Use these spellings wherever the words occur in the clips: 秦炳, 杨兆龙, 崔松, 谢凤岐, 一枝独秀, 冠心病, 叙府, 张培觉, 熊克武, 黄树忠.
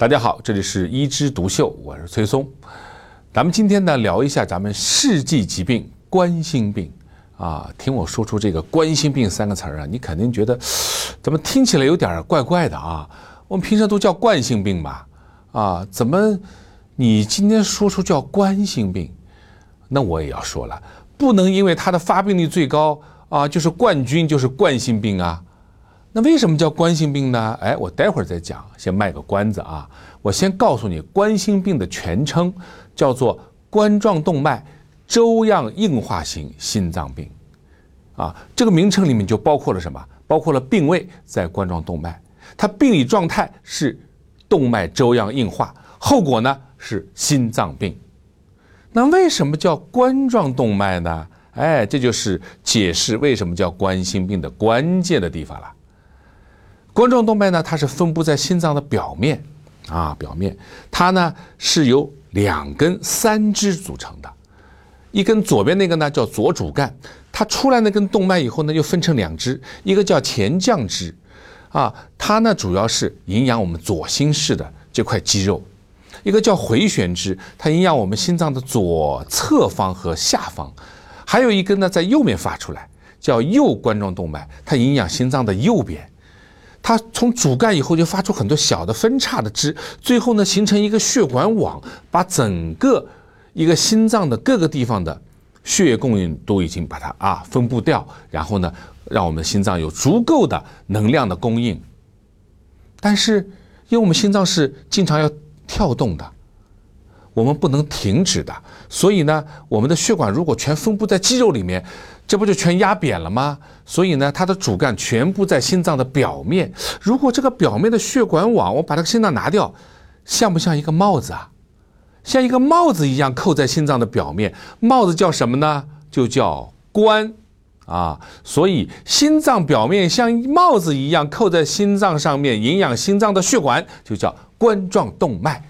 大家好，这里是一枝独秀，我是崔松。咱们今天呢聊一下咱们世纪疾病冠心病啊。听我说出这个冠心病三个词啊，你肯定觉得怎么听起来有点怪怪的啊。我们平常都叫冠心病吧，啊，怎么你今天说出叫冠心病？那我也要说了，不能因为它的发病率最高啊，就是冠军，就是冠心病啊。那为什么叫冠心病呢？哎，我待会儿再讲，先卖个关子啊。我先告诉你，冠心病的全称叫做冠状动脉粥样硬化型心脏病啊。这个名称里面就包括了什么？包括了病位在冠状动脉，它病理状态是动脉粥样硬化，后果呢是心脏病。那为什么叫冠状动脉呢？哎，这就是解释为什么叫冠心病的关键的地方了。冠状动脉呢，它是分布在心脏的表面啊，表面它呢是由两根三支组成的，一根左边那个呢叫左主干，它出来那根动脉以后呢又分成两支，一个叫前降支啊，它呢主要是营养我们左心室的这块肌肉，一个叫回旋支，它营养我们心脏的左侧方和下方，还有一根呢在右面发出来叫右冠状动脉，它营养心脏的右边。它从主干以后就发出很多小的分叉的支，最后呢形成一个血管网，把整个一个心脏的各个地方的血液供应都已经把它分布掉，然后呢让我们心脏有足够的能量的供应。但是因为我们心脏是经常要跳动的，我们不能停止的，所以呢我们的血管如果全分布在肌肉里面，这不就全压扁了吗？所以呢它的主干全部在心脏的表面，如果这个表面的血管网我把这个心脏拿掉，像不像一个帽子啊？像一个帽子一样扣在心脏的表面，帽子叫什么呢？就叫冠啊。所以心脏表面像帽子一样扣在心脏上面，营养心脏的血管就叫冠状动脉，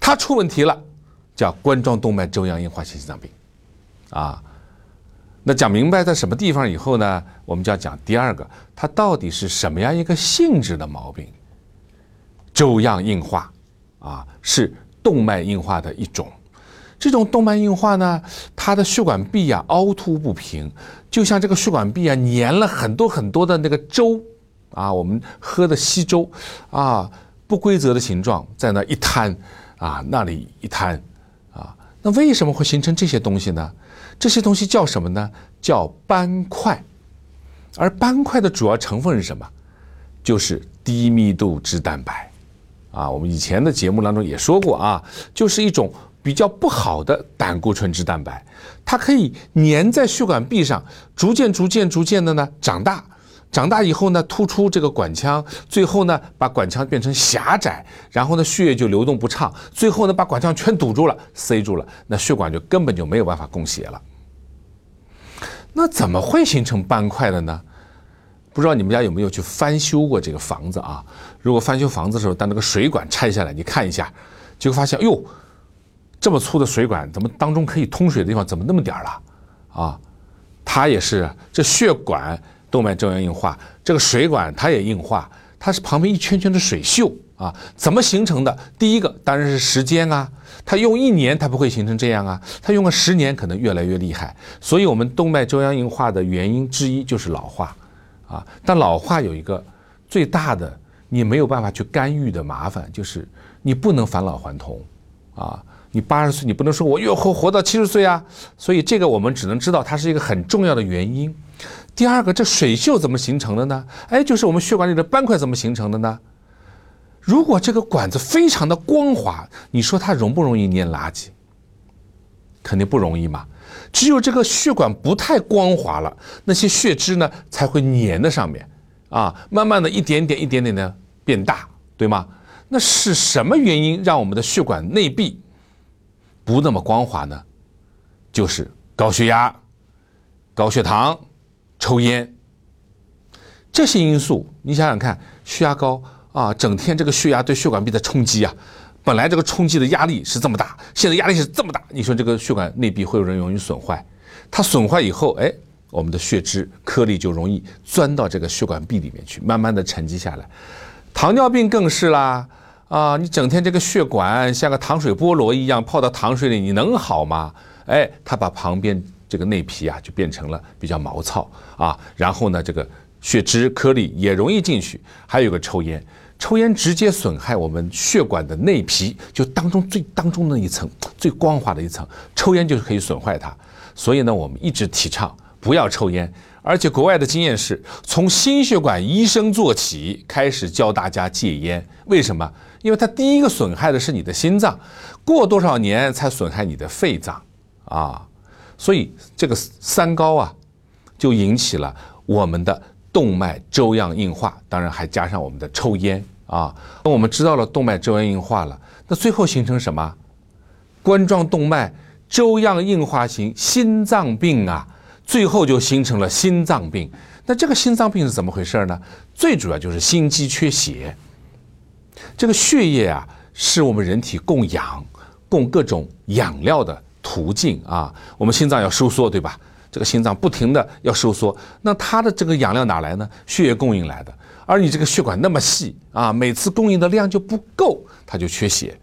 它出问题了，叫冠状动脉粥样硬化型心脏病啊。那讲明白在什么地方以后呢，我们就要讲第二个，它到底是什么样一个性质的毛病。粥样硬化啊，是动脉硬化的一种。这种动脉硬化呢，它的血管壁啊凹凸不平，就像这个血管壁啊粘了很多很多的那个粥啊，我们喝的稀粥啊，不规则的形状在那一摊啊，那里一摊啊。那为什么会形成这些东西呢？这些东西叫什么呢？叫斑块。而斑块的主要成分是什么？就是低密度脂蛋白啊。我们以前的节目当中也说过啊，就是一种比较不好的胆固醇脂蛋白，它可以粘在血管壁上，逐渐的呢长大，长大以后呢突出这个管腔，最后呢把管腔变成狭窄，然后呢血液就流动不畅，最后呢把管腔全堵住了，塞住了，那血管就根本就没有办法供血了。那怎么会形成斑块的呢？不知道你们家有没有去翻修过这个房子啊？如果翻修房子的时候，当那个水管拆下来，你看一下就发现哟，这么粗的水管怎么当中可以通水的地方怎么那么点儿了啊？它也是这血管动脉粥样硬化，这个水管它也硬化，它是旁边一圈圈的水锈啊。怎么形成的？第一个当然是时间啊，它用1年它不会形成这样啊，它用个10年可能越来越厉害。所以我们动脉粥样硬化的原因之一就是老化啊。但老化有一个最大的你没有办法去干预的麻烦，就是你不能返老还童啊。你80岁你不能说我越活到70岁啊，所以这个我们只能知道它是一个很重要的原因。第二个，这水锈怎么形成的呢？哎，就是我们血管里的斑块怎么形成的呢？如果这个管子非常的光滑，你说它容不容易粘垃圾？肯定不容易嘛。只有这个血管不太光滑了，那些血脂呢才会粘在上面啊，慢慢的一点点的变大，对吗？那是什么原因让我们的血管内壁不那么光滑呢？就是高血压、高血糖、抽烟这些因素。你想想看，血压高啊，整天这个血压对血管壁的冲击啊，本来这个冲击的压力是这么大，现在压力是这么大，你说这个血管内壁会容易损坏，它损坏以后，哎，我们的血脂颗粒就容易钻到这个血管壁里面去，慢慢的沉积下来。糖尿病更是啦啊，你整天这个血管像个糖水菠萝一样泡到糖水里，你能好吗？哎，他把旁边这个内皮啊就变成了比较毛糙啊，然后呢，这个血脂颗粒也容易进去。还有个抽烟，抽烟直接损害我们血管的内皮，就当中的一层最光滑的一层，抽烟就是可以损坏它。所以呢，我们一直提倡不要抽烟。而且国外的经验是从心血管医生做起，开始教大家戒烟。为什么？因为它第一个损害的是你的心脏，过多少年才损害你的肺脏啊。所以这个三高啊，就引起了我们的动脉粥样硬化，当然还加上我们的抽烟啊。那我们知道了动脉粥样硬化了，那最后形成什么？冠状动脉粥样硬化型心脏病啊，最后就形成了心脏病。那这个心脏病是怎么回事呢？最主要就是心肌缺血。这个血液啊，是我们人体供氧、供各种养料的途径啊。我们心脏要收缩，对吧？这个心脏不停的要收缩，那它的这个养料哪来呢？血液供应来的。而你这个血管那么细啊，每次供应的量就不够，它就缺血。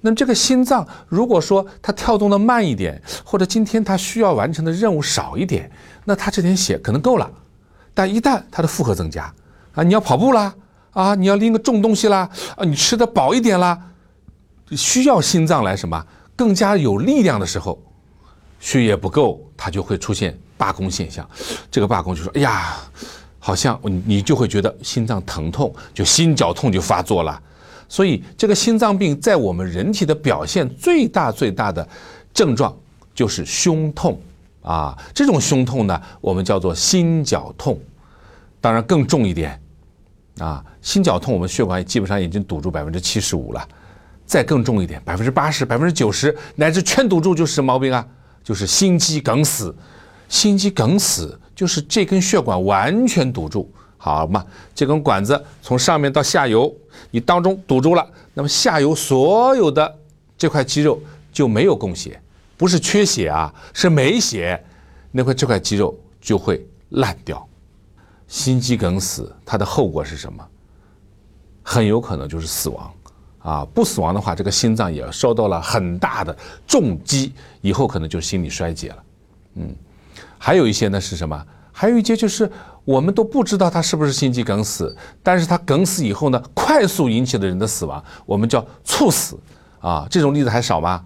那么这个心脏如果说它跳动的慢一点，或者今天它需要完成的任务少一点，那它这点血可能够了。但一旦它的负荷增加啊，你要跑步啦，啊，你要拎个重东西啦，啊，你吃的饱一点啦，需要心脏来什么更加有力量的时候，血液不够，它就会出现罢工现象。这个罢工就说，哎呀，好像你就会觉得心脏疼痛，就心绞痛就发作了。所以这个心脏病在我们人体的表现最大的症状就是胸痛啊，这种胸痛呢，我们叫做心绞痛。当然更重一点啊，心绞痛我们血管基本上已经堵住 75% 了，再更重一点 80%、90% 乃至全堵住就是什么毛病啊？就是心肌梗死。心肌梗死就是这根血管完全堵住，好嘛，这根管子从上面到下游，你当中堵住了，那么下游所有的这块肌肉就没有供血，不是缺血啊，是没血，那块这块肌肉就会烂掉。心肌梗死它的后果是什么？很有可能就是死亡。啊，不死亡的话，这个心脏也受到了很大的重击，以后可能就心理衰竭了。嗯，还有一些呢是什么？还有一些就是我们都不知道它是不是心肌梗死，但是它梗死以后呢，快速引起了人的死亡，我们叫猝死啊。这种例子还少吗？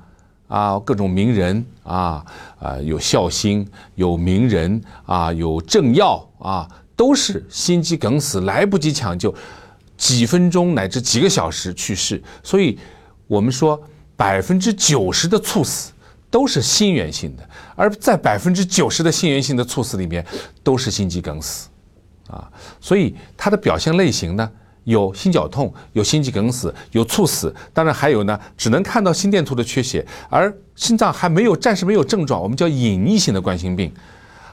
啊，各种名人啊，有孝星，有名人啊，有政要啊，都是心肌梗死来不及抢救，几分钟乃至几个小时去世。所以我们说90%的猝死都是心源性的，而在90%的心源性的猝死里面都是心肌梗死啊。所以它的表现类型呢，有心绞痛，有心肌梗死，有猝死，当然还有呢，只能看到心电图的缺血，而心脏还没有，暂时没有症状，我们叫隐匿性的冠心病。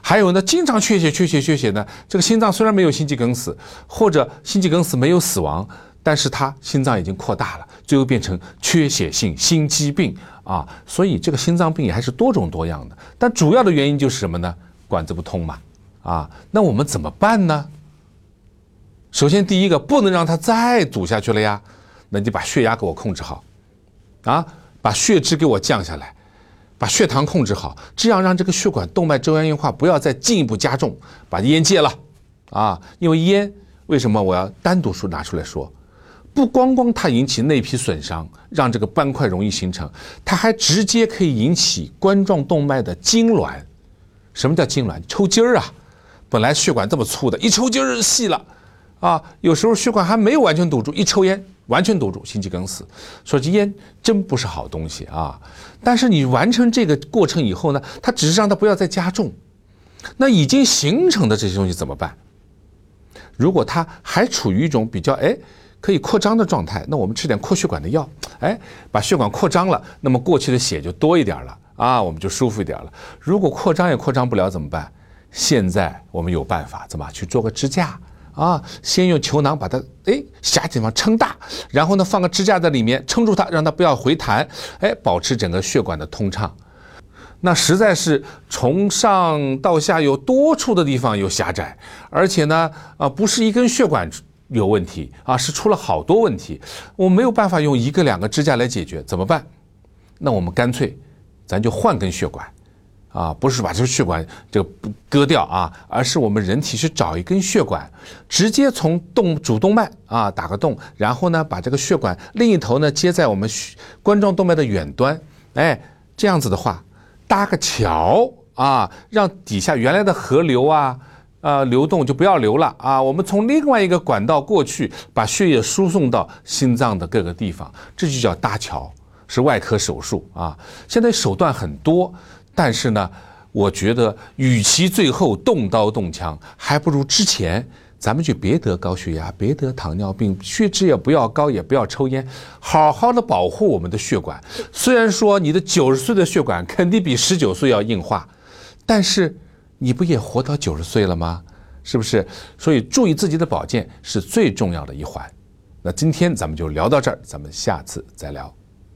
还有呢，经常缺血呢，这个心脏虽然没有心肌梗死，或者心肌梗死没有死亡，但是它心脏已经扩大了，最后变成缺血性心肌病啊。所以这个心脏病也还是多种多样的，但主要的原因就是什么呢？管子不通嘛。啊，那我们怎么办呢？首先第一个，不能让它再堵下去了呀，那你把血压给我控制好啊，把血脂给我降下来，把血糖控制好，这样让这个血管动脉粥样硬化不要再进一步加重。把烟戒了啊，因为烟，为什么我要单独拿出来说？不光它引起内皮损伤，让这个斑块容易形成，它还直接可以引起冠状动脉的痉挛。什么叫痉挛？抽筋啊！本来血管这么粗的，一抽筋儿细了啊，有时候血管还没有完全堵住，一抽烟完全堵住，心肌梗死。所以烟真不是好东西啊。但是你完成这个过程以后呢，它只是让它不要再加重。那已经形成的这些东西怎么办？如果它还处于一种比较可以扩张的状态，那我们吃点扩血管的药，把血管扩张了，那么过去的血就多一点了啊，我们就舒服一点了。如果扩张也扩张不了怎么办？现在我们有办法，怎么去做个支架？啊，先用球囊把它狭窄地方撑大，然后呢放个支架在里面撑住它，让它不要回弹，保持整个血管的通畅。那实在是从上到下有多处的地方有狭窄，而且呢不是一根血管有问题啊，是出了好多问题，我没有办法用一个两个支架来解决，怎么办？那我们干脆咱就换根血管啊，不是把这个血管这个割掉啊，而是我们人体去找一根血管，直接从主动脉啊打个洞，然后呢把这个血管另一头呢接在我们冠状动脉的远端，哎，这样子的话搭个桥啊，让底下原来的河流啊流动就不要流了啊！我们从另外一个管道过去，把血液输送到心脏的各个地方，这就叫搭桥，是外科手术啊。现在手段很多，但是呢，我觉得与其最后动刀动枪，还不如之前咱们就别得高血压，别得糖尿病，血脂也不要高，也不要抽烟，好好的保护我们的血管。虽然说你的90岁的血管肯定比19岁要硬化，但是你不也活到90岁了吗？是不是？所以注意自己的保健是最重要的一环。那今天咱们就聊到这儿，咱们下次再聊。